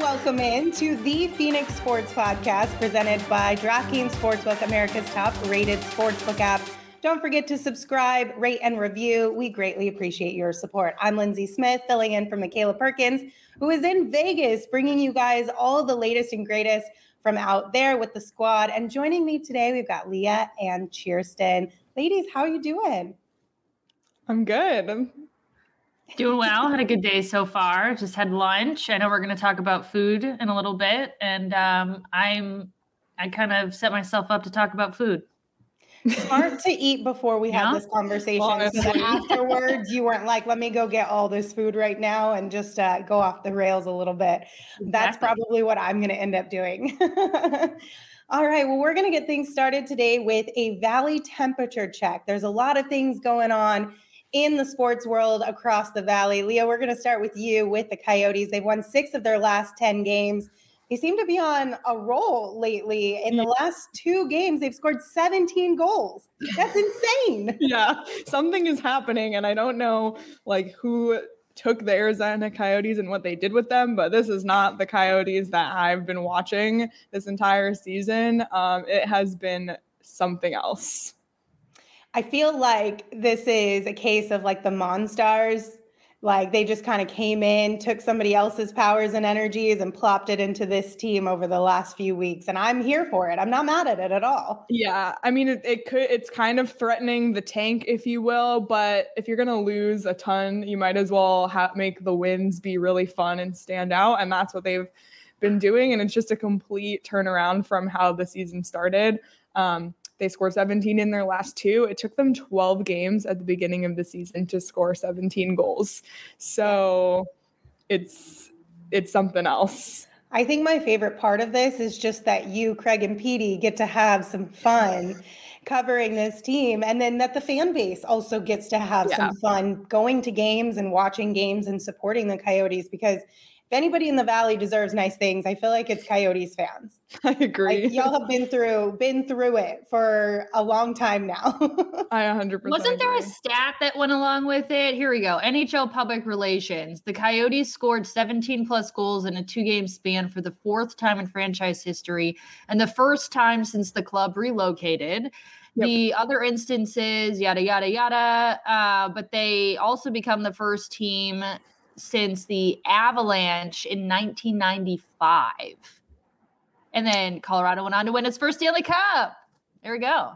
Welcome in to the Phoenix Sports Podcast, presented by DraftKings Sportsbook, America's top-rated sportsbook app. Don't forget to subscribe, rate, and review. We greatly appreciate your support. I'm Lindsay Smith, filling in for Michaela Perkins, who is in Vegas, bringing you guys all the latest and greatest from out there with the squad. And joining me today, we've got Leah and Kirsten. Ladies, how are you doing? I'm good. Doing well. Had a good day so far. Just had lunch. I know we're going to talk about food in a little bit. And I kind of set myself up to talk about food. Smart to eat before we had this conversation. Honestly. So that afterwards, you weren't like, let me go get all this food right now and just go off the rails a little bit. Exactly. That's probably what I'm going to end up doing. All right. Well, we're going to get things started today with a valley temperature check. There's a lot of things going on in the sports world across the valley. Leo, we're going to start with you with the Coyotes. They've won 6 of their last 10 games. They seem to be on a roll lately. In the last 2 games, they've scored 17 goals. That's insane. Yeah, something is happening, and I don't know who took the Arizona Coyotes and what they did with them, but this is not the Coyotes that I've been watching this entire season. It has been something else. I feel like this is a case of the Monstars. They just kind of came in, took somebody else's powers and energies and plopped it into this team over the last few weeks. And I'm here for it. I'm not mad at it at all. Yeah. I mean, it's kind of threatening the tank, if you will, but if you're going to lose a ton, you might as well make the wins be really fun and stand out. And that's what they've been doing. And it's just a complete turnaround from how the season started. They scored 17 in their last 2. It took them 12 games at the beginning of the season to score 17 goals. So it's something else. I think my favorite part of this is just that you, Craig, and Petey get to have some fun covering this team, and then that the fan base also gets to have some fun going to games and watching games and supporting the Coyotes, because if anybody in the Valley deserves nice things, I feel like it's Coyotes fans. I agree. Y'all have been through it for a long time now. I 100% Wasn't there agree. A stat that went along with it? Here we go. NHL public relations. The Coyotes scored 17 plus goals in a 2-game span for the 4th time in franchise history and the first time since the club relocated. Yep. The other instances, yada, yada, yada. But they also become the first team since the Avalanche in 1995. And then Colorado went on to win its first Stanley Cup. There we go.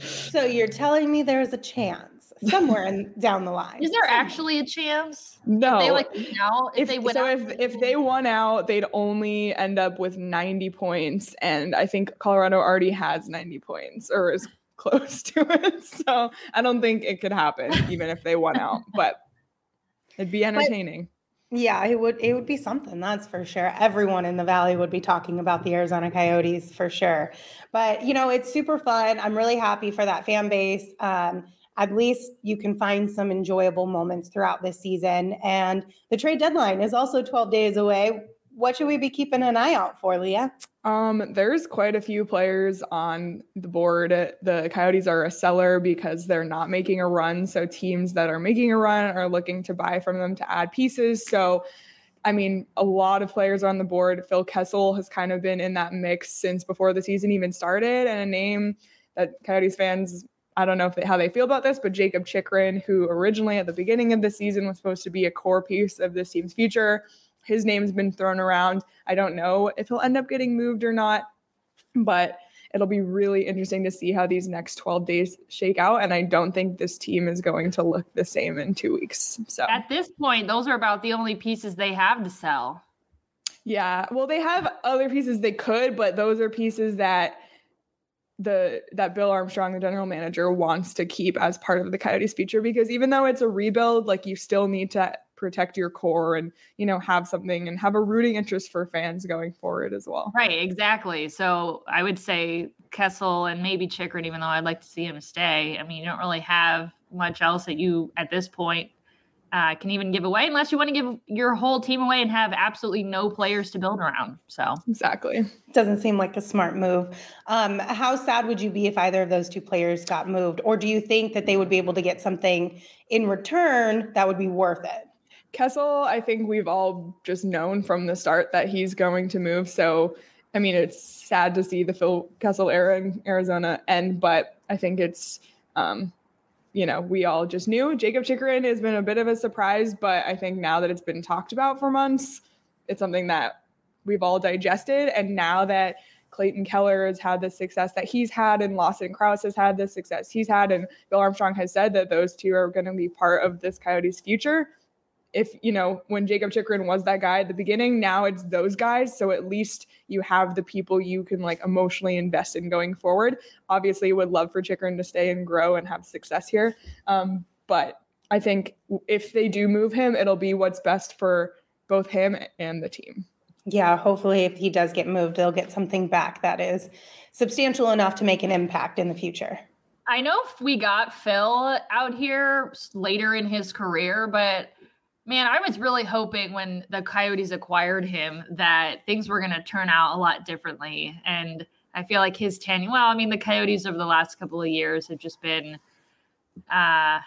So you're telling me there's a chance somewhere down the line. Is there actually a chance? No. If they won out, they'd only end up with 90 points. And I think Colorado already has 90 points or is close to it. So I don't think it could happen even if they won out. But it'd be entertaining. But, yeah, it would be something, that's for sure. Everyone in the Valley would be talking about the Arizona Coyotes for sure. But, it's super fun. I'm really happy for that fan base. At least you can find some enjoyable moments throughout this season. And the trade deadline is also 12 days away. What should we be keeping an eye out for, Leah? There's quite a few players on the board. The Coyotes are a seller because they're not making a run. So teams that are making a run are looking to buy from them to add pieces. So, a lot of players on the board. Phil Kessel has kind of been in that mix since before the season even started. And a name that Coyotes fans I don't know how they feel about this, but Jakob Chychrun, who originally at the beginning of the season was supposed to be a core piece of this team's future, his name's been thrown around. I don't know if he'll end up getting moved or not, but it'll be really interesting to see how these next 12 days shake out. And I don't think this team is going to look the same in 2 weeks. So at this point, those are about the only pieces they have to sell. Yeah. Well, they have other pieces they could, but those are pieces that Bill Armstrong, the general manager, wants to keep as part of the Coyotes future, because even though it's a rebuild, like, you still need to protect your core and, you know, have something and have a rooting interest for fans going forward as well. Right. Exactly. So I would say Kessel and maybe Chychrun, even though I'd like to see him stay. I mean, you don't really have much else that you at this point can even give away, unless you want to give your whole team away and have absolutely no players to build around. So exactly. Doesn't seem like a smart move. How sad would you be if either of those two players got moved, or do you think that they would be able to get something in return that would be worth it? Kessel, I think we've all just known from the start that he's going to move. So, I mean, it's sad to see the Phil Kessel era in Arizona end, but I think it's, you know, we all just knew. Jakob Chychrun has been a bit of a surprise, but I think now that it's been talked about for months, it's something that we've all digested. And now that Clayton Keller has had the success that he's had, and Lawson Crouse has had the success he's had, and Bill Armstrong has said that those two are going to be part of this Coyotes future. If, you know, when Jakob Chychrun was that guy at the beginning, now it's those guys. So at least you have the people you can, like, emotionally invest in going forward. Obviously, would love for Chychrun to stay and grow and have success here. But I think if they do move him, it'll be what's best for both him and the team. Yeah, hopefully if he does get moved, they'll get something back that is substantial enough to make an impact in the future. I know we got Phil out here later in his career, but man, I was really hoping when the Coyotes acquired him that things were going to turn out a lot differently. And I feel like his tenure, well, I mean, the Coyotes over the last couple of years have just been a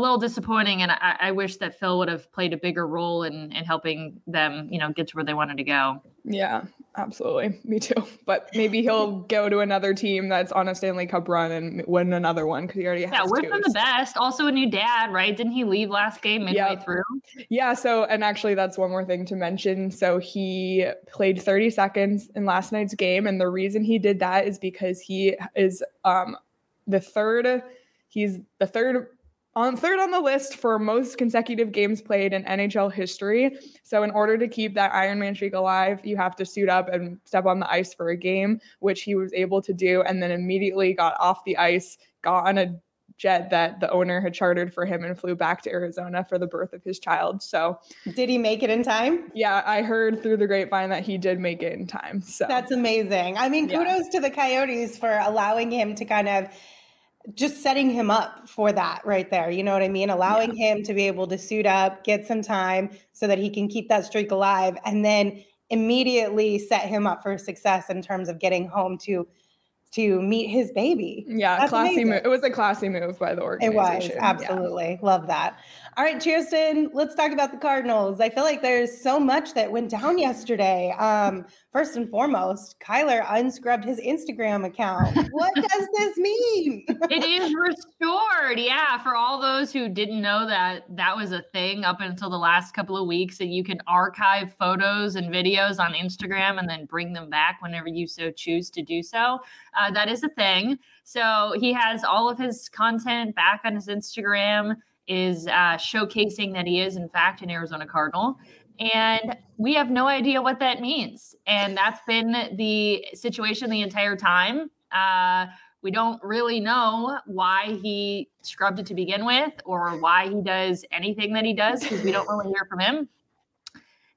little disappointing. And I wish that Phil would have played a bigger role in helping them, you know, get to where they wanted to go. Yeah, absolutely. Me too. But maybe he'll go to another team that's on a Stanley Cup run and win another one, because he already has two. Yeah, wish him the best. Also a new dad, right? Didn't he leave last game midway through? Yeah. So, and actually that's one more thing to mention. So he played 30 seconds in last night's game. And the reason he did that is because he is the third on the list for most consecutive games played in NHL history. So in order to keep that Ironman streak alive, you have to suit up and step on the ice for a game, which he was able to do, and then immediately got off the ice, got on a jet that the owner had chartered for him, and flew back to Arizona for the birth of his child. So did he make it in time? Yeah, I heard through the grapevine that he did make it in time. So that's amazing. I mean, kudos to the Coyotes for allowing him to kind of just setting him up for that right there. You know what I mean? Allowing him to be able to suit up, get some time so that he can keep that streak alive, and then immediately set him up for success in terms of getting home to meet his baby. Yeah. That's classy amazing. Move. It was a classy move by the organization. It was. Absolutely. Yeah. Love that. All right, Kirsten, let's talk about the Cardinals. I feel like there's so much that went down yesterday. First and foremost, Kyler unscrubbed his Instagram account. What does this mean? It is restored. Yeah. For all those who didn't know that that was a thing up until the last couple of weeks, that you can archive photos and videos on Instagram and then bring them back whenever you so choose to do so. That is a thing. So he has all of his content back on his Instagram, is showcasing that he is, in fact, an Arizona Cardinal. And we have no idea what that means. And that's been the situation the entire time. We don't really know why he scrubbed it to begin with, or why he does anything that he does, because we don't really hear from him,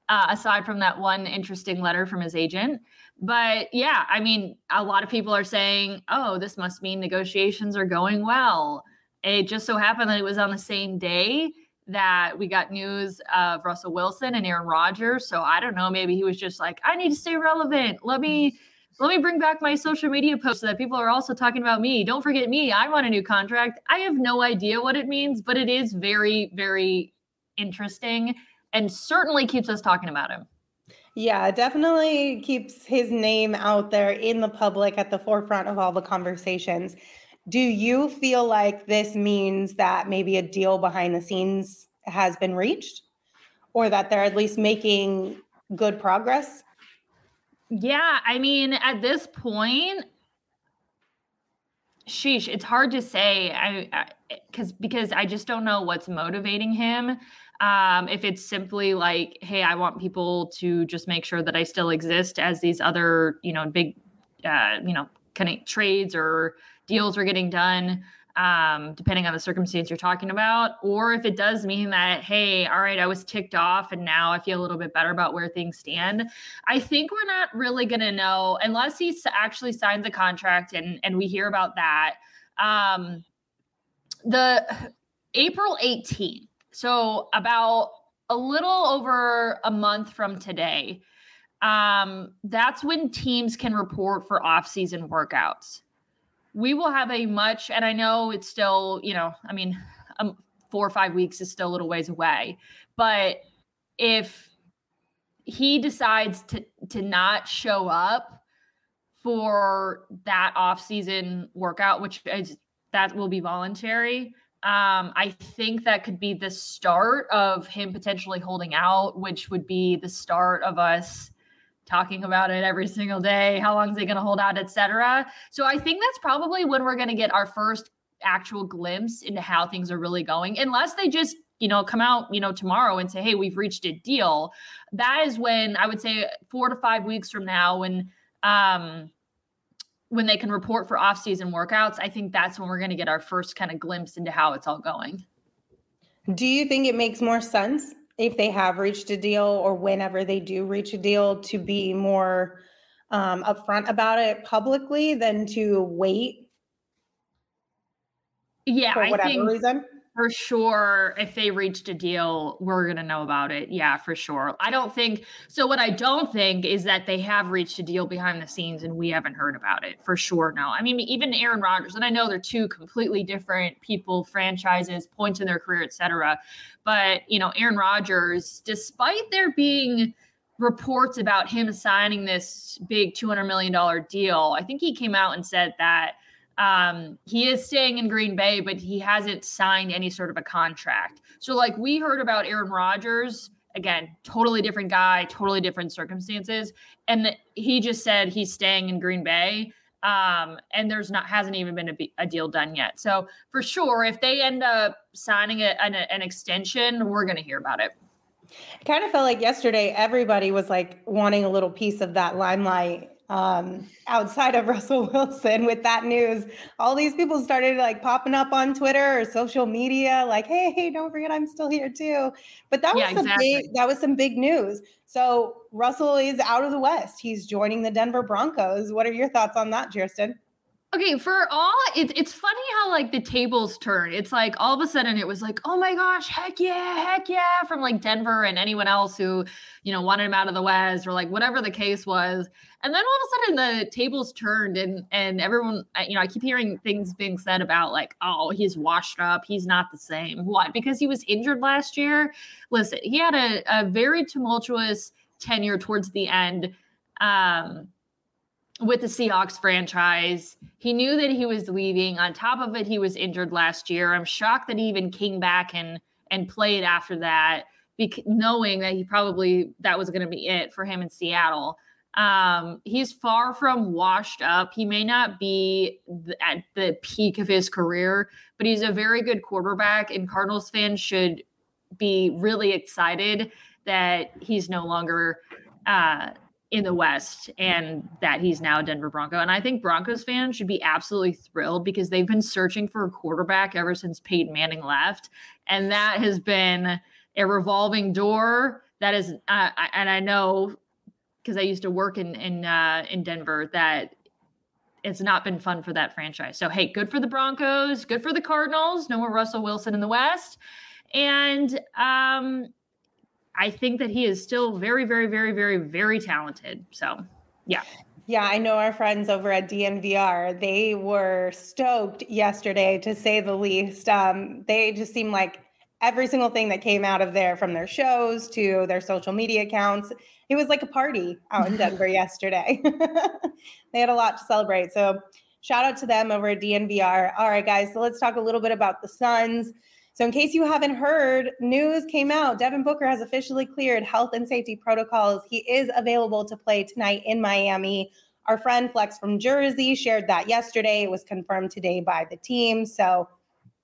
aside from that one interesting letter from his agent. But yeah, I mean, a lot of people are saying, oh, this must mean negotiations are going well. It just so happened that it was on the same day that we got news of Russell Wilson and Aaron Rodgers. So I don't know, maybe he was just like, I need to stay relevant. Let me bring back my social media posts so that people are also talking about me. Don't forget me. I want a new contract. I have no idea what it means, but it is very, very interesting and certainly keeps us talking about him. Yeah, definitely keeps his name out there in the public at the forefront of all the conversations. Do you feel like this means that maybe a deal behind the scenes has been reached, or that they're at least making good progress? Yeah, I mean, at this point, sheesh, it's hard to say. Because I just don't know what's motivating him. If it's simply like, hey, I want people to just make sure that I still exist as these other, big, kind of trades or deals were getting done, depending on the circumstance you're talking about, or if it does mean that, hey, all right, I was ticked off and now I feel a little bit better about where things stand. I think we're not really going to know unless he actually signs a contract and we hear about that. The April 18th, so about a little over a month from today, that's when teams can report for off-season workouts. We will have and I know it's still, 4 or 5 weeks is still a little ways away, but if he decides to not show up for that off-season workout, that will be voluntary. I think that could be the start of him potentially holding out, which would be the start of us talking about it every single day. How long is he going to hold out, et cetera? So I think that's probably when we're going to get our first actual glimpse into how things are really going, unless they just, come out, tomorrow and say, hey, we've reached a deal. That is when I would say 4 to 5 weeks from now, when they can report for off-season workouts, I think that's when we're going to get our first kind of glimpse into how it's all going. Do you think it makes more sense if they have reached a deal, or whenever they do reach a deal, to be more upfront about it publicly than to wait? Yeah, for whatever reason? For sure, if they reached a deal, we're going to know about it. Yeah, for sure. What I don't think is that they have reached a deal behind the scenes and we haven't heard about it. For sure, no. I mean, even Aaron Rodgers, and I know they're two completely different people, franchises, points in their career, et cetera. But, Aaron Rodgers, despite there being reports about him signing this big $200 million deal, I think he came out and said that he is staying in Green Bay, but he hasn't signed any sort of a contract. So like we heard about Aaron Rodgers, again, totally different guy, totally different circumstances. And he just said he's staying in Green Bay. And hasn't even been a deal done yet. So for sure, if they end up signing an extension, we're going to hear about it. It kind of felt like yesterday, everybody was like wanting a little piece of that limelight. Outside of Russell Wilson with that news, all these people started like popping up on Twitter or social media, like, hey, don't forget, I'm still here too. But that was some big news. So Russell is out of the West. He's joining the Denver Broncos. What are your thoughts on that, Kirsten? Okay, it's funny how like the tables turn. It's like all of a sudden it was like, oh my gosh, heck yeah, from like Denver and anyone else who, wanted him out of the West or like whatever the case was. And then all of a sudden the tables turned and everyone, I keep hearing things being said about like, oh, he's washed up, he's not the same. What? Because he was injured last year? Listen, he had a very tumultuous tenure towards the end. With the Seahawks franchise. He knew that he was leaving. On top of it, he was injured last year. I'm shocked that he even came back and played after that, knowing that that was going to be it for him in Seattle. He's far from washed up. He may not be at the peak of his career, but he's a very good quarterback, and Cardinals fans should be really excited that he's no longer in the West and that he's now a Denver Bronco. And I think Broncos fans should be absolutely thrilled because they've been searching for a quarterback ever since Peyton Manning left. And that has been a revolving door that is, and I know because I used to work in Denver, that it's not been fun for that franchise. So, hey, good for the Broncos, good for the Cardinals, no more Russell Wilson in the West. And, I think that he is still very, very, very, very, very talented. So, yeah. Yeah, I know our friends over at DNVR, they were stoked yesterday, to say the least. They just seemed like every single thing that came out of there, from their shows to their social media accounts, it was like a party out in Denver yesterday. They had a lot to celebrate. So Shout out to them over at DNVR. All right, guys, so let's talk a little bit about the Suns. So in case you haven't heard, news came out. Devin Booker has officially cleared health and safety protocols. He is available to play tonight in Miami. Our friend Flex from Jersey shared that yesterday. It was confirmed today by the team. So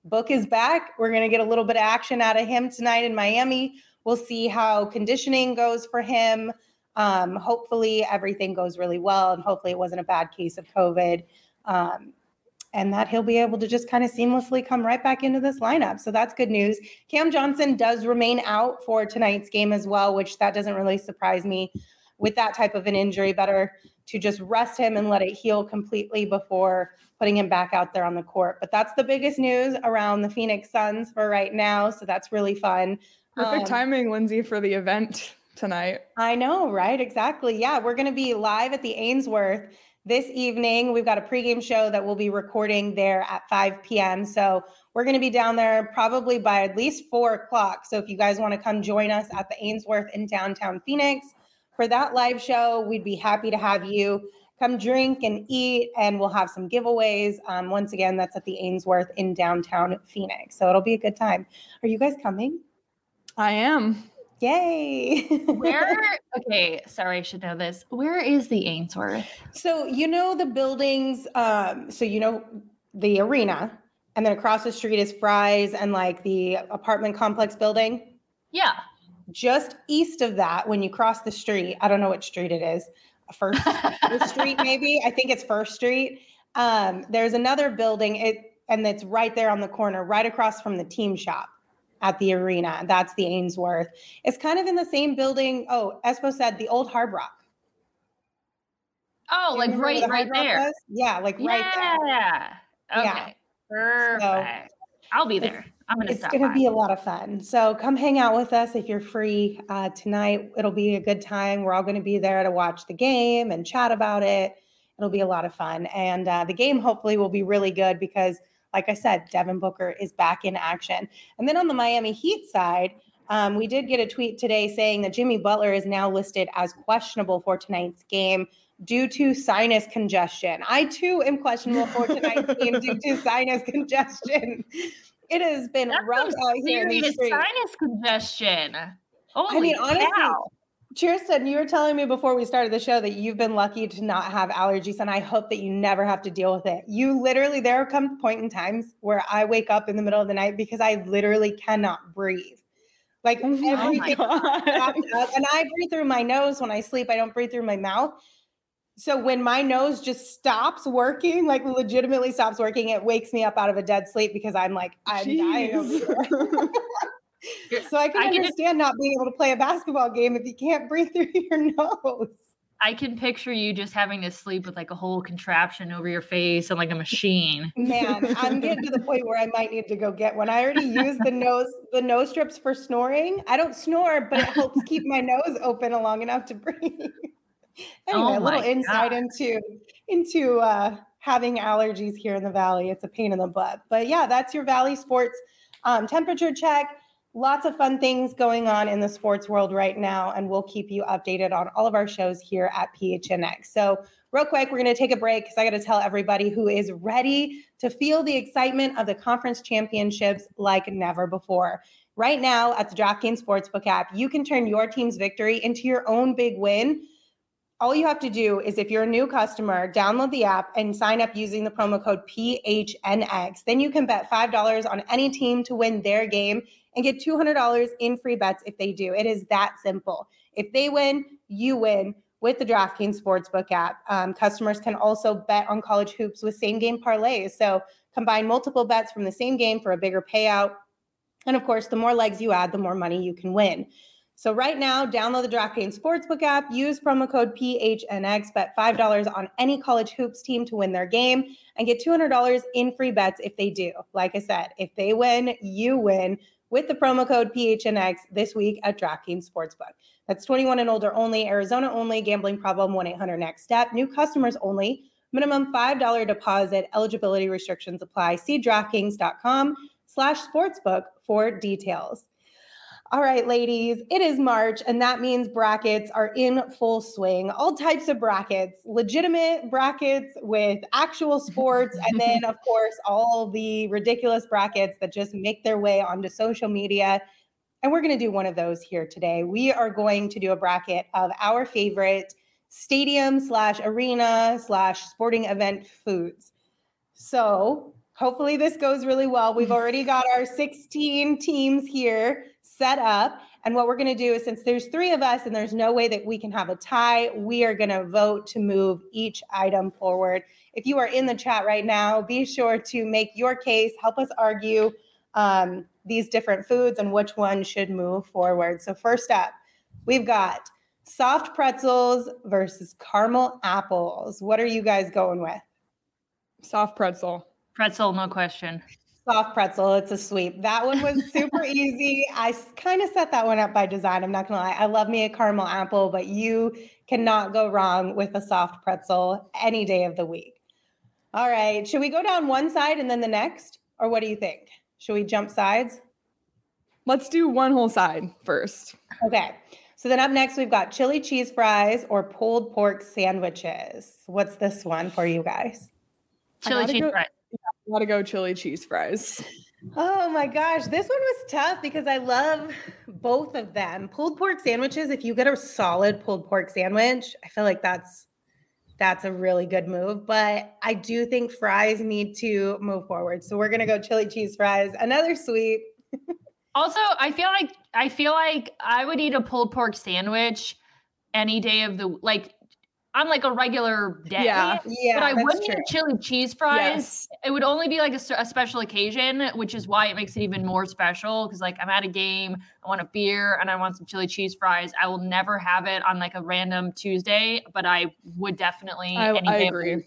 Book is back. We're going to get a little bit of action out of him tonight in Miami. We'll see how conditioning goes for him. Hopefully everything goes really well, and hopefully it wasn't a bad case of COVID. And that he'll be able to just kind of seamlessly come right back into this lineup. So that's good news. Cam Johnson does remain out for tonight's game as well, which that doesn't really surprise me with that type of an injury. Better to just rest him and let it heal completely before putting him back out there on the court. But that's the biggest news around the Phoenix Suns for right now. So that's really fun. Perfect timing, Lindsay, for the event tonight. I know, right? Exactly. Yeah, we're going to be live at the Ainsworth this evening. We've got a pregame show that we'll be recording there at 5 p.m. So we're going to be down there probably by at least 4 o'clock. So if you guys want to come join us at the Ainsworth in downtown Phoenix for that live show, we'd be happy to have you come drink and eat, and we'll have some giveaways. Once again, that's at the Ainsworth in downtown Phoenix. So it'll be a good time. Are you guys coming? I am. Yay. Okay, sorry, I should know this. Where is the Ainsworth? So you know the buildings, so you know the arena, and then across the street is Fry's and like the apartment complex building? Yeah. Just east of that, when you cross the street, I don't know what street it is, First Street maybe? I think it's First Street. There's another building, and it's right there on the corner, right across from the team shop at the arena. That's the Ainsworth. It's kind of in the same building. Oh, Espo said the old Hard Rock. Oh, like right there. Yeah, like right there. Yeah. Okay. Perfect. So, I'll be there. I'm going to stop by. It's going to be a lot of fun. So come hang out with us if you're free tonight. It'll be a good time. We're all going to be there to watch the game and chat about it. It'll be a lot of fun. And the game hopefully will be really good because, like I said, Devin Booker is back in action. And then on the Miami Heat side, we did get a tweet today saying that Jimmy Butler is now listed as questionable for tonight's game due to sinus congestion. I, too, am questionable for tonight's game due to sinus congestion. It has been rough out here in these streets. Sinus congestion. Holy honestly, Kirsten, you were telling me before we started the show that you've been lucky to not have allergies, and I hope that you never have to deal with it. You literally, there come point in times where I wake up in the middle of the night because I literally cannot breathe. Like everything up, and I breathe through my nose when I sleep. I don't breathe through my mouth. So when my nose just stops working, like legitimately stops working, it wakes me up out of a dead sleep because I'm like, I'm dying over here. So I can understand not being able to play a basketball game if you can't breathe through your nose. I can picture you just having to sleep with like a whole contraption over your face and like a machine. Man, I'm getting to the point where I might need to go get one. I already use the nose strips for snoring. I don't snore, but it helps keep my nose open long enough to breathe. Anyway, a little insight into having allergies here in the Valley. It's a pain in the butt. But yeah, that's your Valley sports temperature check. Lots of fun things going on in the sports world right now, and we'll keep you updated on all of our shows here at PHNX. So real quick, we're going to take a break because I got to tell everybody who is ready to feel the excitement of the conference championships like never before. Right now at the DraftKings Sportsbook app, you can turn your team's victory into your own big win. All you have to do is, if you're a new customer, download the app and sign up using the promo code PHNX. Then you can bet $5 on any team to win their game and get $200 in free bets if they do. It is that simple. If they win, you win with the DraftKings Sportsbook app. Customers can also bet on college hoops with same-game parlays. So combine multiple bets from the same game for a bigger payout. And, of course, the more legs you add, the more money you can win. So right now, download the DraftKings Sportsbook app, use promo code PHNX, bet $5 on any college hoops team to win their game, and get $200 in free bets if they do. Like I said, if they win, you win with the promo code PHNX this week at DraftKings Sportsbook. That's 21 and older only, Arizona only, gambling problem, 1-800-NEXT-STEP, new customers only, minimum $5 deposit, eligibility restrictions apply. See DraftKings.com/sportsbook for details. All right, ladies, it is March, and that means brackets are in full swing. All types of brackets, legitimate brackets with actual sports, and then, of course, all the ridiculous brackets that just make their way onto social media. And we're going to do one of those here today. We are going to do a bracket of our favorite stadium/arena/sporting event foods. So hopefully this goes really well. We've already got our 16 teams here set up. And what we're going to do is, since there's three of us and there's no way that we can have a tie, we are going to vote to move each item forward. If you are in the chat right now, be sure to make your case. Help us argue these different foods and which one should move forward. So first up, we've got soft pretzels versus caramel apples. What are you guys going with? Soft pretzel. Pretzel, no question. Soft pretzel. It's a sweep. That one was super easy. I kind of set that one up by design. I'm not going to lie. I love me a caramel apple, but you cannot go wrong with a soft pretzel any day of the week. All right. Should we go down one side and then the next? Or what do you think? Should we jump sides? Let's do one whole side first. Okay. So then up next, we've got chili cheese fries or pulled pork sandwiches. What's this one for you guys? Chili cheese fries. I gotta go chili cheese fries. Oh my gosh. This one was tough because I love both of them. Pulled pork sandwiches. If you get a solid pulled pork sandwich, I feel like that's a really good move, but I do think fries need to move forward. So we're going to go chili cheese fries, another sweep. Also, I feel like I would eat a pulled pork sandwich any day of the, like, on like a regular day, but I wouldn't eat chili cheese fries. Yes. It would only be like a special occasion, which is why it makes it even more special. Cause like I'm at a game, I want a beer and I want some chili cheese fries. I will never have it on like a random Tuesday, but I would definitely. I agree.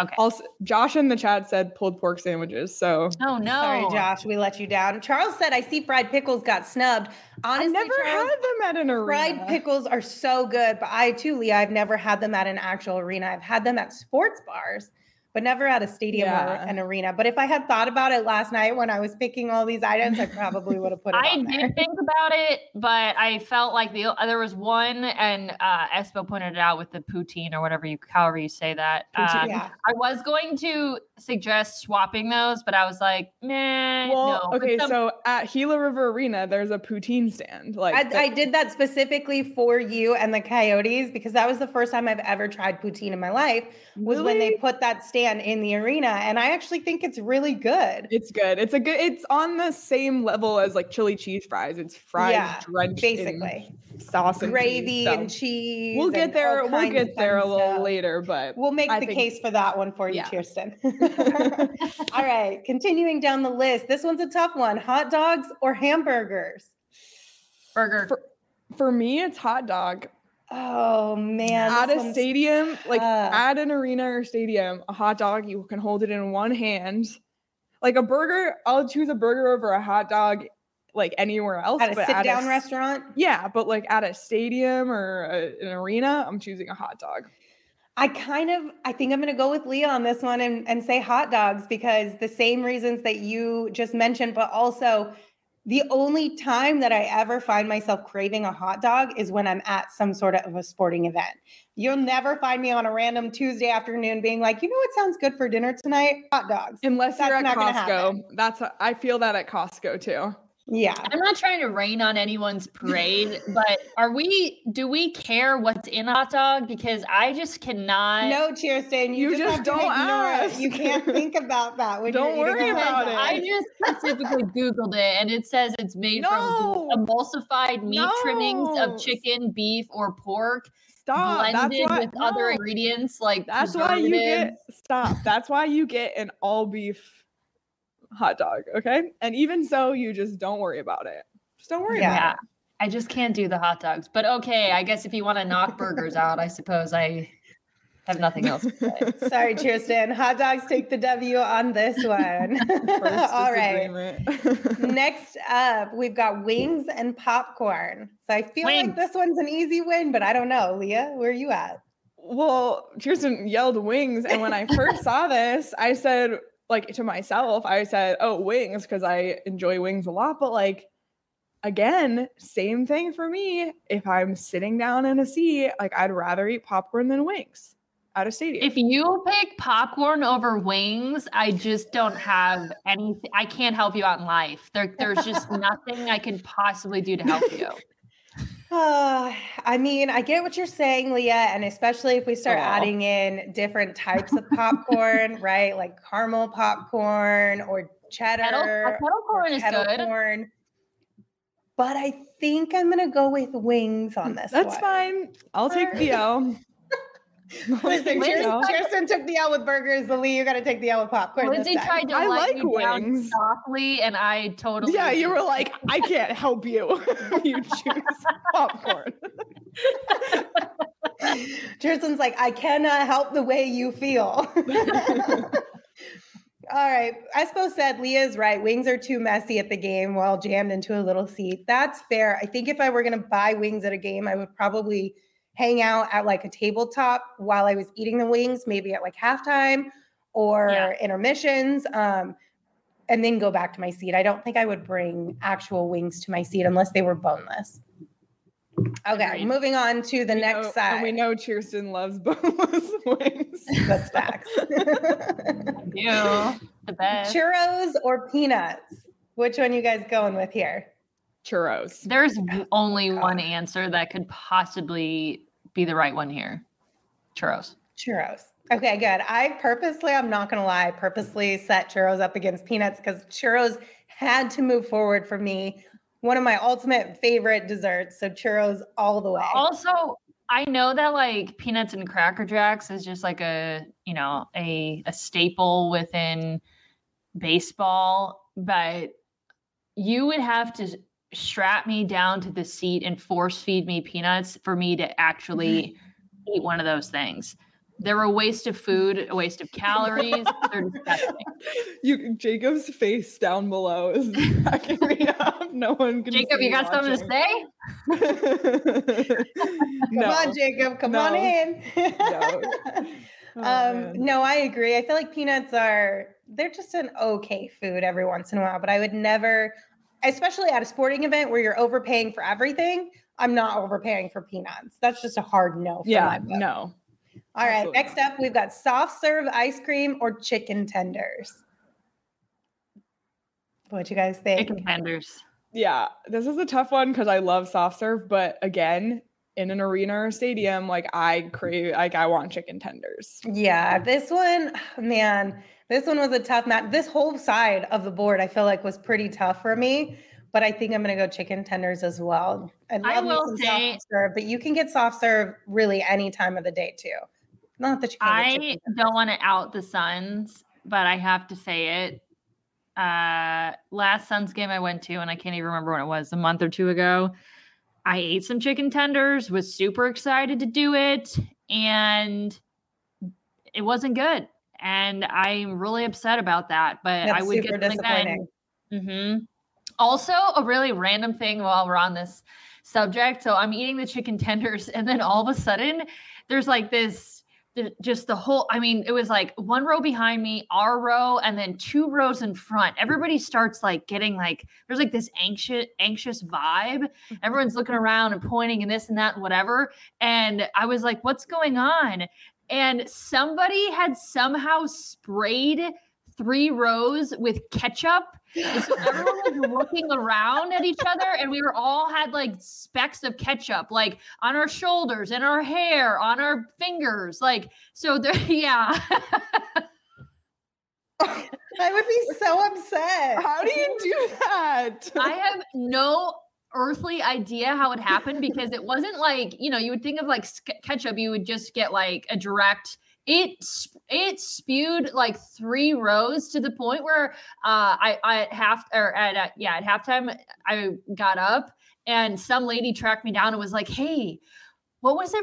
Okay. Also, Josh in the chat said pulled pork sandwiches. So. Oh no. Sorry, Josh, we let you down. Charles said, I see fried pickles got snubbed. Honestly, I've never had them at an arena. Fried pickles are so good, but I've never had them at an actual arena. I've had them at sports bars, but never at a stadium or an arena. But if I had thought about it last night when I was picking all these items, I probably would have put it on there. I did think about it, but I felt like there was one, and Espo pointed it out with the poutine or whatever however you say that. Poutine, I was going to suggest swapping those, but I was like, meh. Well, no. Okay, so at Gila River Arena, there's a poutine stand. Like I did that specifically for you and the Coyotes because that was the first time I've ever tried poutine in my life was when they put that stand in the arena, and I actually think it's really good. It's good. It's on the same level as like chili cheese fries. It's fries drenched basically in sauce and gravy and cheese. We'll get there. We'll get there a little later, but we'll make the case for that one for you, Kirsten. All right, continuing down the list. This one's a tough one. Hot dogs or hamburgers? Burger. For me, it's hot dog. Oh man. At a stadium, like at an arena or stadium, a hot dog, you can hold it in one hand. Like a burger, I'll choose a burger over a hot dog like anywhere else. At a sit-down restaurant? Yeah, but like at a stadium or an arena, I'm choosing a hot dog. I think I'm going to go with Leah on this one and say hot dogs because the same reasons that you just mentioned, but also the only time that I ever find myself craving a hot dog is when I'm at some sort of a sporting event. You'll never find me on a random Tuesday afternoon being like, you know what sounds good for dinner tonight? Hot dogs. Unless you're at Costco. I feel that at Costco too. Yeah. I'm not trying to rain on anyone's parade, but do we care what's in a hot dog? Because I just cannot. No, Kirsten, you just have to don't ask. You can't think about that. Don't worry about it. I just specifically Googled it and it says it's made from emulsified meat trimmings of chicken, beef, or pork. Stop. Blended with other ingredients like That's why you get an all beef hot dog, okay? And even so, you just don't worry about it. Just don't worry about it. I just can't do the hot dogs. But okay, I guess if you want to knock burgers out, I suppose I have nothing else to say. Sorry, Kirsten. Hot dogs take the W on this one. All right. Next up, we've got wings and popcorn. So I feel like this one's an easy win, but I don't know. Leah, where are you at? Well, Kirsten yelled wings. And when I first saw this, I said, like to myself, I said, oh, wings, because I enjoy wings a lot. But like, Again, same thing for me. If I'm sitting down in a seat, like I'd rather eat popcorn than wings at a stadium. If you pick popcorn over wings, I just don't have anything. I can't help you out in life. There's just nothing I can possibly do to help you. I mean, I get what you're saying, Leah, and especially if we start adding in different types of popcorn, right? Like caramel popcorn or cheddar. Kettle corn is good. But I think I'm going to go with wings on this one. That's fine. I'll take the L. Listen, Kirsten took the L with burgers. Lee, you got to take the L with popcorn. Lindsay tried to like wings softly, and I totally. Yeah, you were like, I can't help you. You choose popcorn. Kirsten's like, I cannot help the way you feel. All right. Espo said Leah's right. Wings are too messy at the game while jammed into a little seat. That's fair. I think if I were going to buy wings at a game, I would probably hang out at like a tabletop while I was eating the wings, maybe at like halftime or intermissions, and then go back to my seat. I don't think I would bring actual wings to my seat unless they were boneless. Okay, moving on to the next side. And we know Kirsten loves boneless wings. That's facts. Yeah, the best. Churros or peanuts? Which one are you guys going with here? Churros. There's only one answer that could possibly be the right one here. Churros. Churros. Okay, good. I purposely set churros up against peanuts because churros had to move forward for me. One of my ultimate favorite desserts. So churros all the way. Also, I know that like peanuts and Cracker Jacks is just like a staple within baseball, but you would have to strap me down to the seat and force feed me peanuts for me to actually eat one of those things. They're a waste of food, a waste of calories. They're disgusting. Jacob's face down below is backing me up. No one can. Jacob, you got something to say? Come on, Jacob. Come on in. No. No, I agree. I feel like peanuts they're just an okay food every once in a while, but I would never, especially at a sporting event where you're overpaying for everything. I'm not overpaying for peanuts. That's just a hard no. No. All right. Absolutely. Next up, we've got soft serve ice cream or chicken tenders. What do you guys think? Chicken tenders. Yeah, this is a tough one because I love soft serve, but again, in an arena or stadium, like I want chicken tenders. Yeah, this one was a tough match. This whole side of the board, I feel like, was pretty tough for me. But I think I'm going to go chicken tenders as well. I will say soft serve, but you can get soft serve really any time of the day too. Not that you can't get chicken. I don't want to out the Suns, but I have to say it. Last Suns game I went to, and I can't even remember when it was, a month or two ago, I ate some chicken tenders, was super excited to do it, and it wasn't good. And I'm really upset about that, but that's I would super get them again. Mm-hmm. Also, a really random thing while we're on this subject. So I'm eating the chicken tenders, and then all of a sudden there's like this, just the whole, I mean, it was like one row behind me, our row, and then two rows in front. Everybody starts like getting like, there's like this anxious vibe. Everyone's looking around and pointing and this and that and whatever. And I was like, what's going on? And somebody had somehow sprayed three rows with ketchup. And so everyone was looking around at each other, and we were all had like specks of ketchup, like on our shoulders and our hair, on our fingers. Like, so there, yeah. I would be so upset. How do you do that? I have no earthly idea how it happened, because it wasn't like, you would think of like ketchup, you would just get like a direct. It spewed like three rows to the point where at halftime I got up and some lady tracked me down and was like, "Hey, what was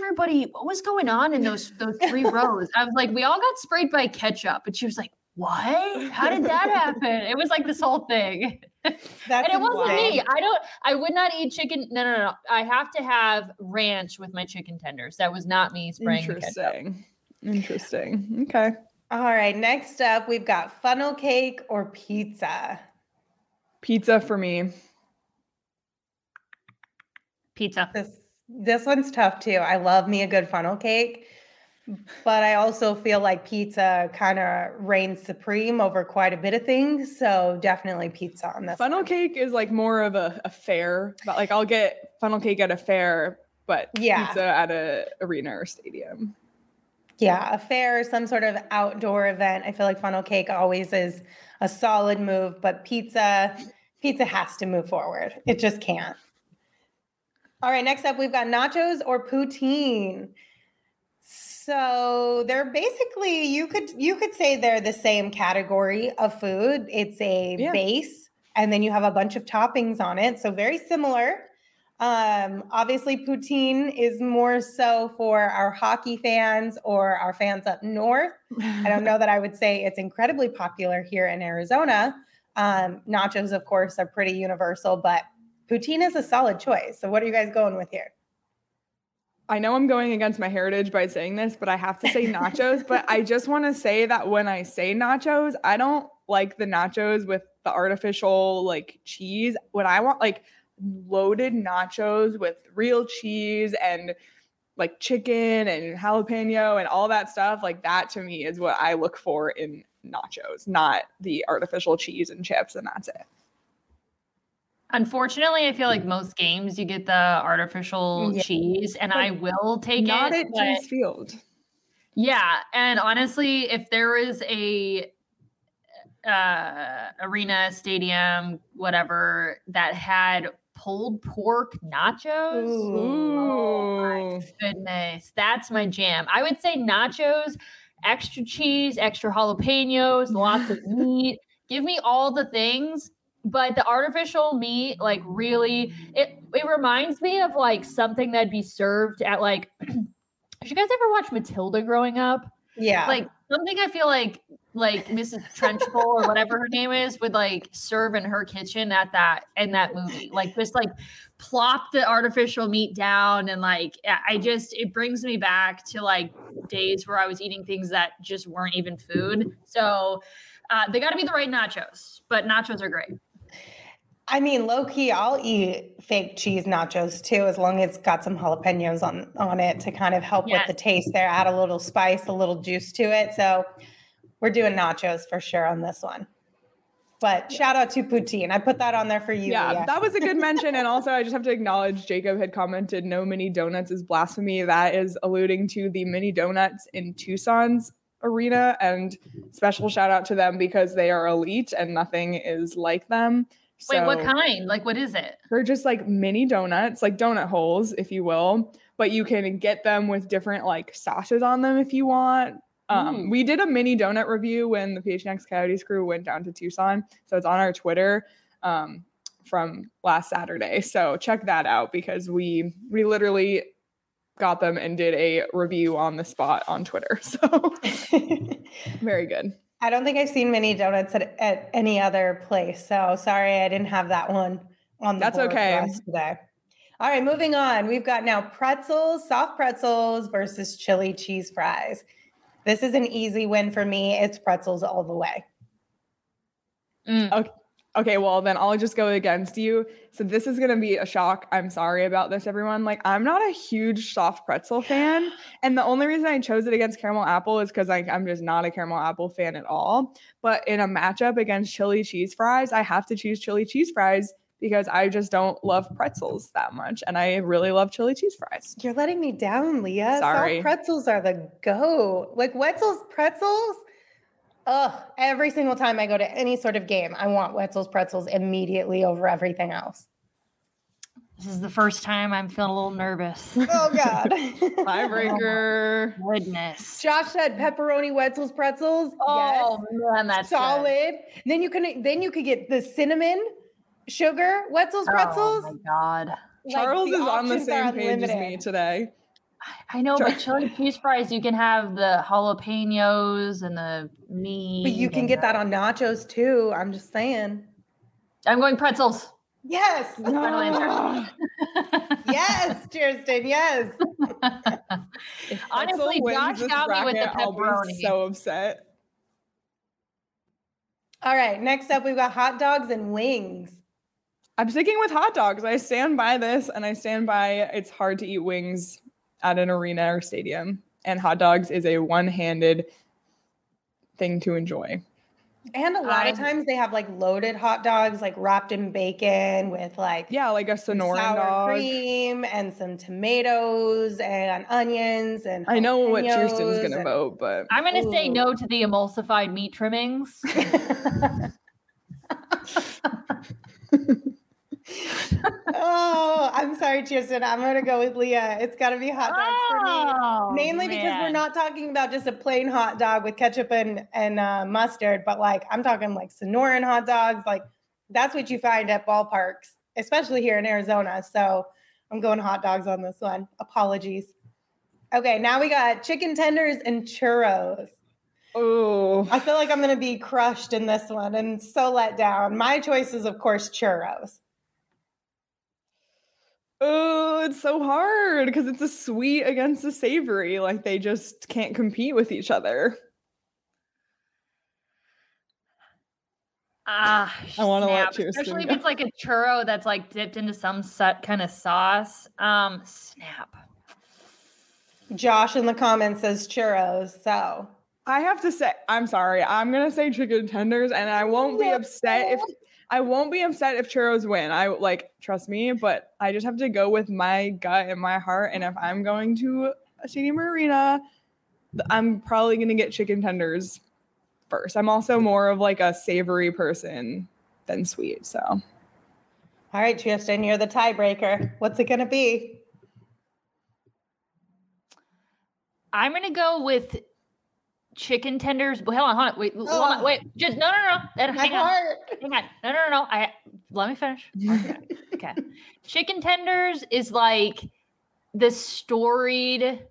going on in those three rows?" I was like, "We all got sprayed by ketchup," but she was like, "What? How did that happen?" It was like this whole thing. That's and it wasn't wild. Me. I would not eat chicken. No. I have to have ranch with my chicken tenders. That was not me spraying ketchup. Interesting. Okay. All right. Next up, we've got funnel cake or pizza. Pizza for me. Pizza. This one's tough too. I love me a good funnel cake, but I also feel like pizza kind of reigns supreme over quite a bit of things. So definitely pizza on this. Funnel cake is like more of a fair, but like I'll get funnel cake at a fair, but yeah, pizza at a arena or stadium. Yeah, a fair or some sort of outdoor event. I feel like funnel cake always is a solid move, but pizza has to move forward. It just can't. All right, next up, we've got nachos or poutine. So they're basically, you could say they're the same category of food. It's a base, and then you have a bunch of toppings on it. So very similar. Obviously, poutine is more so for our hockey fans or our fans up north. I don't know that I would say it's incredibly popular here in Arizona. Nachos, of course, are pretty universal, but poutine is a solid choice. So what are you guys going with here? I know I'm going against my heritage by saying this, but I have to say nachos. But I just want to say that when I say nachos, I don't like the nachos with the artificial like cheese. When I want like loaded nachos with real cheese and like chicken and jalapeno and all that stuff, like that to me is what I look for in nachos, not the artificial cheese and chips, and that's it. Unfortunately, I feel like most games you get the artificial cheese, and I will take not it. Not at Cheese Field. Yeah, and honestly, if there is a arena, stadium, whatever, that had pulled pork nachos, ooh. Oh my goodness, that's my jam. I would say nachos, extra cheese, extra jalapenos, lots of meat. Give me all the things. But the artificial meat, like really, it reminds me of like something that'd be served at like, did you guys ever watch Matilda growing up? Yeah. Like something I feel like Mrs. Trenchbull or whatever her name is would like serve in her kitchen at that, in that movie. Like just like plop the artificial meat down. And like, it brings me back to like days where I was eating things that just weren't even food. So they got to be the right nachos, but nachos are great. I mean, low key, I'll eat fake cheese nachos too, as long as it's got some jalapenos on it to kind of help with the taste there, add a little spice, a little juice to it. So we're doing nachos for sure on this one. But shout out to poutine. I put that on there for you. Yeah, that was a good mention. And also I just have to acknowledge Jakob had commented, no mini donuts is blasphemy. That is alluding to the mini donuts in Tucson's arena, and special shout out to them because they are elite and nothing is like them. So wait, what kind? Like, what is it? They're just like mini donuts, like donut holes, if you will, but you can get them with different like sauces on them if you want. We did a mini donut review when the PHNX Coyotes crew went down to Tucson. So it's on our Twitter from last Saturday. So check that out because we literally got them and did a review on the spot on Twitter. So very good. I don't think I've seen mini donuts at any other place. So sorry, I didn't have that one on the board for us today. All right, moving on. We've got now pretzels, soft pretzels versus chili cheese fries. This is an easy win for me. It's pretzels all the way. Mm. Okay, well, then I'll just go against you. So this is going to be a shock. I'm sorry about this, everyone. Like, I'm not a huge soft pretzel fan. And the only reason I chose it against caramel apple is because I'm just not a caramel apple fan at all. But in a matchup against chili cheese fries, I have to choose chili cheese fries because I just don't love pretzels that much. And I really love chili cheese fries. You're letting me down, Leah. Sorry. Soft pretzels are the go. Like, Wetzel's pretzels? Ugh, every single time I go to any sort of game, I want Wetzel's pretzels immediately over everything else. This is the first time I'm feeling a little nervous. Oh, God. Tiebreaker. Oh, goodness. Josh said pepperoni Wetzel's pretzels. Oh, yes. Man, that's solid. Good. Then you could get the cinnamon sugar Wetzel's pretzels. Oh, my God. Charles is on the same page as me today. I know, but chili cheese fries, you can have the jalapenos and the meat. But you can get that on nachos too. I'm just saying. I'm going pretzels. Yes. No. Yes, Kirsten. Yes. Honestly, Josh got me with the pepperoni. I'll be so upset. All right. Next up, we've got hot dogs and wings. I'm sticking with hot dogs. I stand by this, and I stand by it's hard to eat wings at an arena or stadium. And hot dogs is a one-handed thing to enjoy. And a lot of times they have like loaded hot dogs, like wrapped in bacon with like, yeah, like a Sonoran sour dog, cream and some tomatoes and onions. And I know what Houston's going to vote, but I'm going to say no to the emulsified meat trimmings. Oh, I'm sorry, Tristan. I'm going to go with Leah. It's got to be hot dogs for me. Mainly because we're not talking about just a plain hot dog with ketchup and mustard, but like I'm talking like Sonoran hot dogs. Like that's what you find at ballparks, especially here in Arizona. So I'm going hot dogs on this one. Apologies. Okay, now we got chicken tenders and churros. Oh, I feel like I'm going to be crushed in this one and so let down. My choice is, of course, churros. Oh, it's so hard because it's a sweet against a savory. Like they just can't compete with each other. I want to let you. Especially if it's like a churro that's like dipped into some kind of sauce. Snap. Josh in the comments says churros. So I have to say, I'm sorry. I'm going to say chicken tenders, and I won't be upset if. I won't be upset if churros win. I like, trust me, but I just have to go with my gut and my heart. And if I'm going to a stadium or arena, I'm probably going to get chicken tenders first. I'm also more of like a savory person than sweet. So. All right, Tristan, you're the tiebreaker. What's it going to be? I'm going to go with chicken tenders. Well, hold on. Wait. Just no. Hang on. No. Let me finish. Okay. Chicken tenders is like the storied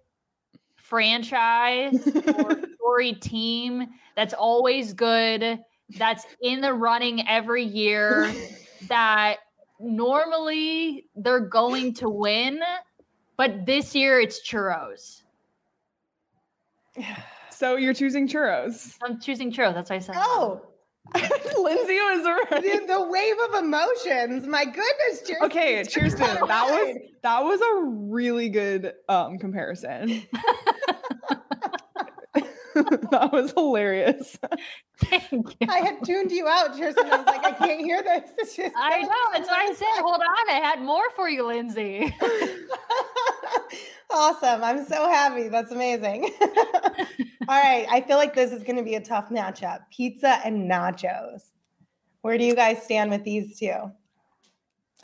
franchise or storied team that's always good, that's in the running every year, that normally they're going to win, but this year it's churros. Yeah. So you're choosing churros. I'm choosing churros. That's what I said. Oh, Lindsay was right. The wave of emotions. My goodness, Tristan. Okay, Tristan, that was a really good comparison. That was hilarious. Thank you. I had tuned you out, Tristan. I was like, I can't hear this. It's just I know. That's what I said. Hold on, I had more for you, Lindsay. Awesome. I'm so happy. That's amazing. All right. I feel like this is going to be a tough matchup. Pizza and nachos. Where do you guys stand with these two?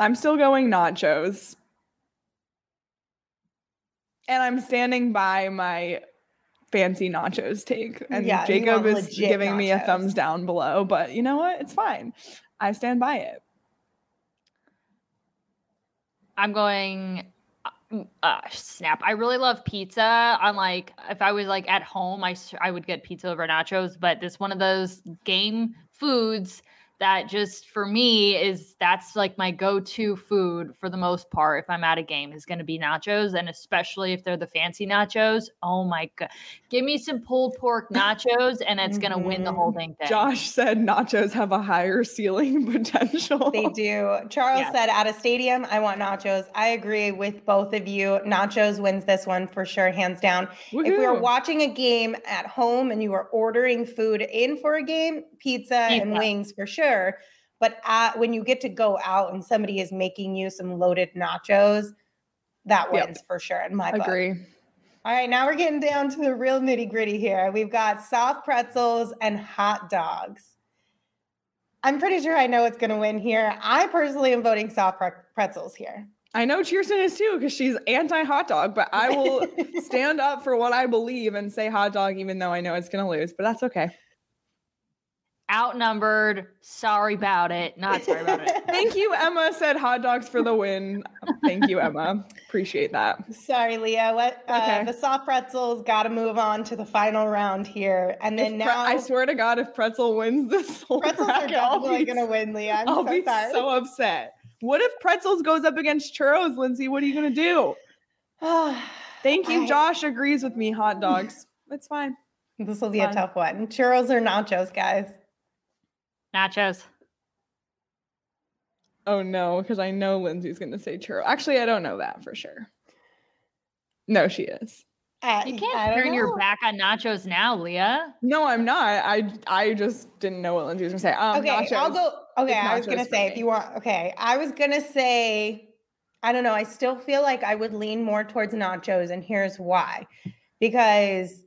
I'm still going nachos. And I'm standing by my fancy nachos take. And yeah, Jakob is giving me a thumbs down below. But you know what? It's fine. I stand by it. I'm going... snap. I really love pizza. I'm like, if I was like at home, I would get pizza over nachos, but it's one of those game foods that just for me that's like my go-to food for the most part. If I'm at a game, is going to be nachos. And especially if they're the fancy nachos. Oh my God. Give me some pulled pork nachos and it's going to win the whole thing. Josh said nachos have a higher ceiling potential. They do. Charles said at a stadium, I want nachos. I agree with both of you. Nachos wins this one for sure. Hands down. Woo-hoo. If we were watching a game at home and you were ordering food in for a game, pizza. And wings for sure. But when you get to go out and somebody is making you some loaded nachos, that wins for sure in my book. Agree. All right, now we're getting down to the real nitty gritty here. We've got soft pretzels and hot dogs. I'm pretty sure I know what's going to win here. I personally am voting soft pretzels here. I know Tristan is too because she's anti-hot dog, but I will stand up for what I believe and say hot dog even though I know it's going to lose, but that's okay. Outnumbered. Sorry about it. Not sorry about it. Thank you, Emma said hot dogs for the win. Thank you, Emma. Appreciate that. Sorry, Leah. Okay. The soft pretzels got to move on to the final round here. And then I swear to God, if pretzel wins this whole pretzels bracket, are definitely going to win, Leah. I'll be so upset. What if pretzels goes up against churros, Lindsay? What are you going to do? Thank you. Josh agrees with me. Hot dogs. It's fine. This will be a tough one. Churros or nachos, guys? Nachos. Oh, no, because I know Lindsay's going to say churro. Actually, I don't know that for sure. No, she is. You can't turn your back on nachos now, Leah. No, I'm not. I just didn't know what Lindsay was going to say. Okay, nachos. I'll go. Okay, I was going to say, if you want. Okay, I was going to say, I don't know. I still feel like I would lean more towards nachos, and here's why. Because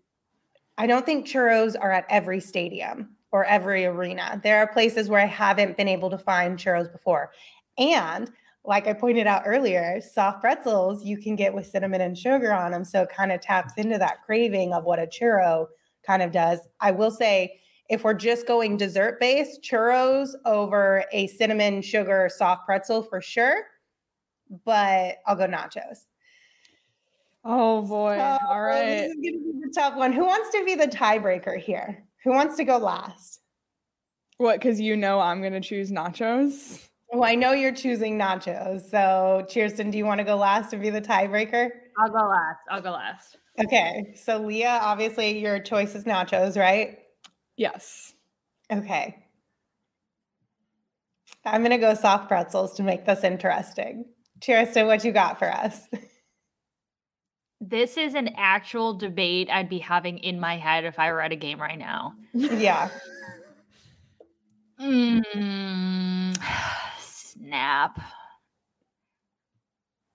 I don't think churros are at every stadium or every arena. There are places where I haven't been able to find churros before. And like I pointed out earlier, soft pretzels you can get with cinnamon and sugar on them. So it kind of taps into that craving of what a churro kind of does. I will say, if we're just going dessert-based, churros over a cinnamon, sugar, soft pretzel for sure. But I'll go nachos. Oh, boy. So, all right. This is going to be the tough one. Who wants to be the tiebreaker here? Who wants to go last? What, because you know I'm going to choose nachos? Well, I know you're choosing nachos. So, Kirsten, do you want to go last and be the tiebreaker? I'll go last. Okay. So, Leah, obviously your choice is nachos, right? Yes. Okay. I'm going to go soft pretzels to make this interesting. Kirsten, what you got for us? This is an actual debate I'd be having in my head if I were at a game right now. Yeah. Snap.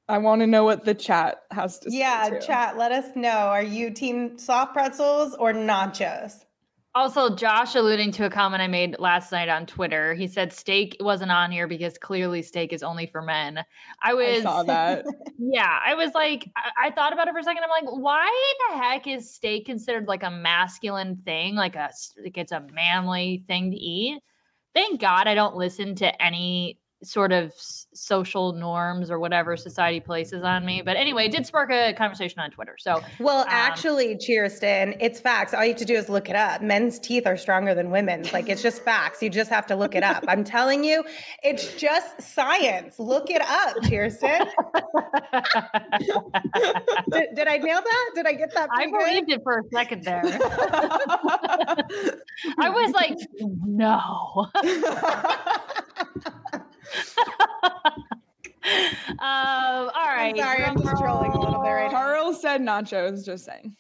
I want to know what the chat has to say. Yeah, chat, let us know. Are you team soft pretzels or nachos? Also, Josh alluding to a comment I made last night on Twitter. He said steak wasn't on here because clearly steak is only for men. I saw that. Yeah, I was like, I thought about it for a second. I'm like, why the heck is steak considered like a masculine thing? Like it's a manly thing to eat. Thank God I don't listen to any sort of social norms or whatever society places on me. But anyway, it did spark a conversation on Twitter. So, well, actually, Kirsten, it's facts. All you have to do is look it up. Men's teeth are stronger than women's. Like, it's just facts. You just have to look it up. I'm telling you, it's just science. Look it up, Kirsten. did I nail that? Did I get that? I believed it for a second there. I was like, no. All right. I'm sorry, I'm just trolling a little bit right now. Carl said nachos, just saying.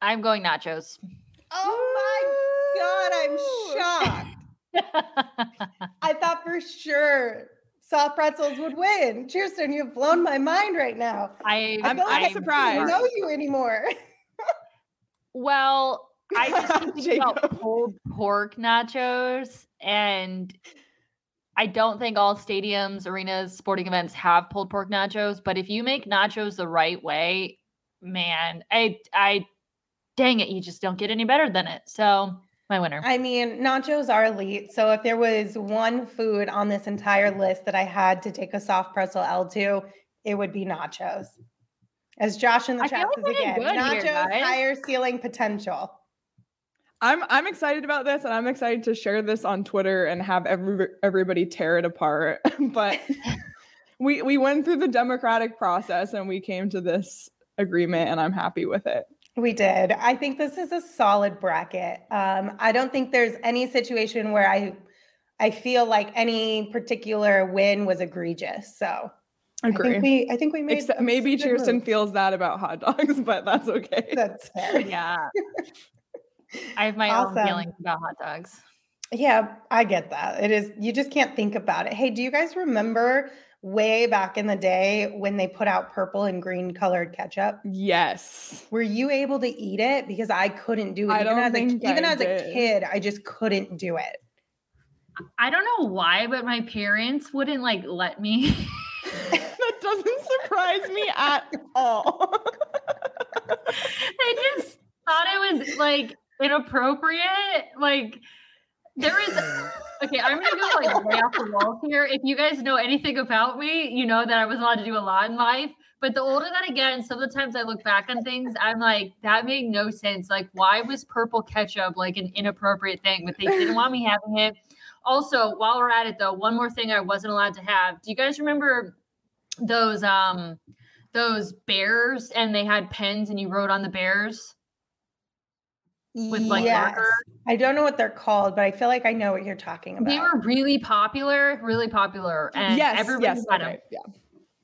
I'm going nachos. Oh my God, I'm shocked. I thought for sure soft pretzels would win. Kirsten, you've blown my mind right now. I'm surprised. I don't know you anymore. Well, I just think about pulled pork nachos, and I don't think all stadiums, arenas, sporting events have pulled pork nachos, but if you make nachos the right way, man, I dang it, you just don't get any better than it. So my winner. I mean, nachos are elite. So if there was one food on this entire list that I had to take a soft pretzel L to, it would be nachos. As Josh in the chat says again, nachos here, higher ceiling potential. I'm excited about this, and I'm excited to share this on Twitter and have everybody tear it apart. But we went through the democratic process, and we came to this agreement, and I'm happy with it. We did. I think this is a solid bracket. I don't think there's any situation where I feel like any particular win was egregious. So agree. I think we made. Except maybe Kirsten feels that about hot dogs, but that's okay. That's fair. Yeah. I have my own feelings about hot dogs. Yeah, I get that. It is, you just can't think about it. Hey, do you guys remember way back in the day when they put out purple and green colored ketchup? Yes. Were you able to eat it? Because I couldn't do it. Even as a kid, I just couldn't do it. I don't know why, but my parents wouldn't let me. That doesn't surprise me at all. I just thought it was inappropriate. I'm gonna go way off the wall here. If you guys know anything about me, you know that I was allowed to do a lot in life, but the older that I get and some of the times I look back on things, I'm like, that made no sense. Why was purple ketchup an inappropriate thing? But they didn't want me having it. Also, while we're at it though, one more thing I wasn't allowed to have. Do you guys remember those bears, and they had pens and you wrote on the bears? with like marker. I don't know what they're called, but I feel like I know what you're talking about. They were really popular. And everybody had them.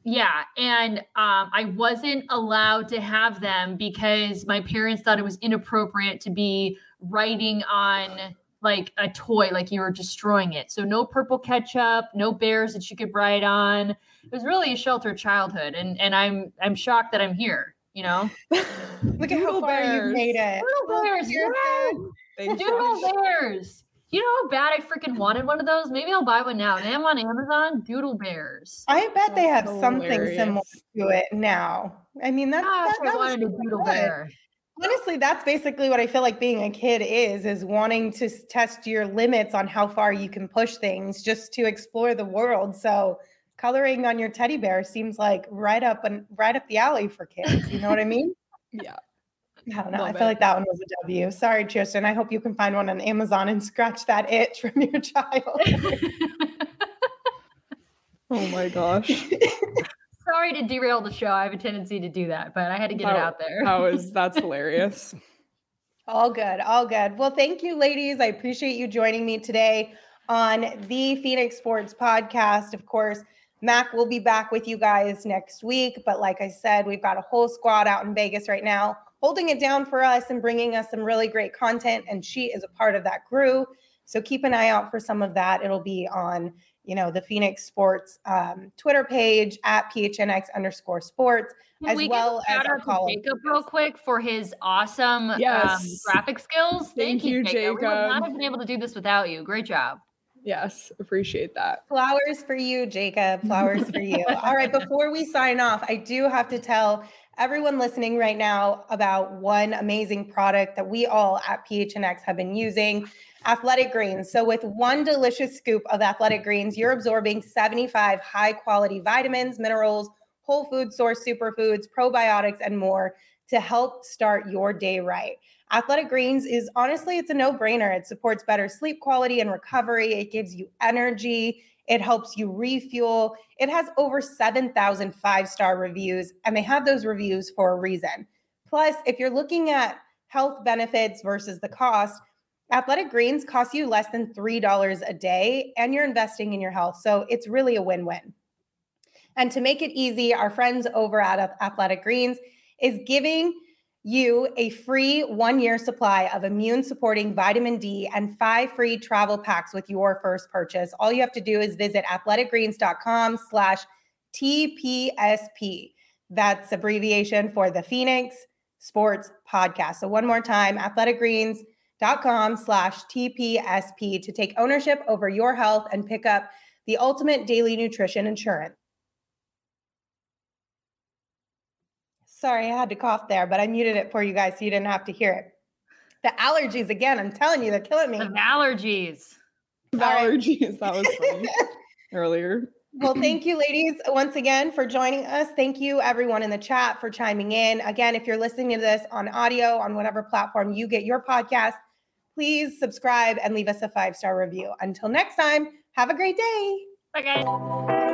Yeah. And I wasn't allowed to have them because my parents thought it was inappropriate to be writing on like a toy, like you were destroying it. So no purple ketchup, no bears that you could write on. It was really a sheltered childhood. And I'm shocked that I'm here, you know? Look at how far you made it. Doodle bears. You know how bad I freaking wanted one of those? Maybe I'll buy one now. And I'm on Amazon, doodle bears. I bet they have something similar to it now. I mean, I wanted a doodle bear. Honestly, that's basically what I feel like being a kid is wanting to test your limits on how far you can push things just to explore the world. So coloring on your teddy bear seems like right up the alley for kids. You know what I mean? Yeah. I don't know. I feel like that one was a W. Sorry, Tristan. I hope you can find one on Amazon and scratch that itch from your child. Oh my gosh. Sorry to derail the show. I have a tendency to do that, but I had to get it out there. That's hilarious. All good. Well, thank you, ladies. I appreciate you joining me today on the Phoenix Sports Podcast. Of course, Mac will be back with you guys next week. But like I said, we've got a whole squad out in Vegas right now, holding it down for us and bringing us some really great content. And she is a part of that crew. So keep an eye out for some of that. It'll be on, the Phoenix Sports Twitter page at PHNX_sports, as well as our call. Jakob, real quick, for his awesome graphic skills. Thank you, Jakob. We would not have been able to do this without you. Great job. Yes, appreciate that. Flowers for you, Jakob. Flowers for you. All right, before we sign off, I do have to tell everyone listening right now about one amazing product that we all at PHNX have been using, Athletic Greens. So with one delicious scoop of Athletic Greens, you're absorbing 75 high-quality vitamins, minerals, whole food source superfoods, probiotics, and more to help start your day right. Athletic Greens is honestly, it's a no-brainer. It supports better sleep quality and recovery. It gives you energy. It helps you refuel. It has over 7,000 five-star reviews, and they have those reviews for a reason. Plus, if you're looking at health benefits versus the cost, Athletic Greens costs you less than $3 a day, and you're investing in your health. So it's really a win-win. And to make it easy, our friends over at Athletic Greens is giving you a free 1-year supply of immune-supporting vitamin D and 5 free travel packs with your first purchase. All you have to do is visit athleticgreens.com/TPSP. That's abbreviation for the Phoenix Sports Podcast. So one more time, athleticgreens.com/TPSP to take ownership over your health and pick up the ultimate daily nutrition insurance. Sorry, I had to cough there, but I muted it for you guys so you didn't have to hear it. The allergies, again, I'm telling you, they're killing me. The allergies. That was funny earlier. Well, thank you, ladies, once again for joining us. Thank you, everyone in the chat, for chiming in. Again, if you're listening to this on audio, on whatever platform you get your podcast, please subscribe and leave us a 5-star review. Until next time, have a great day. Bye, guys.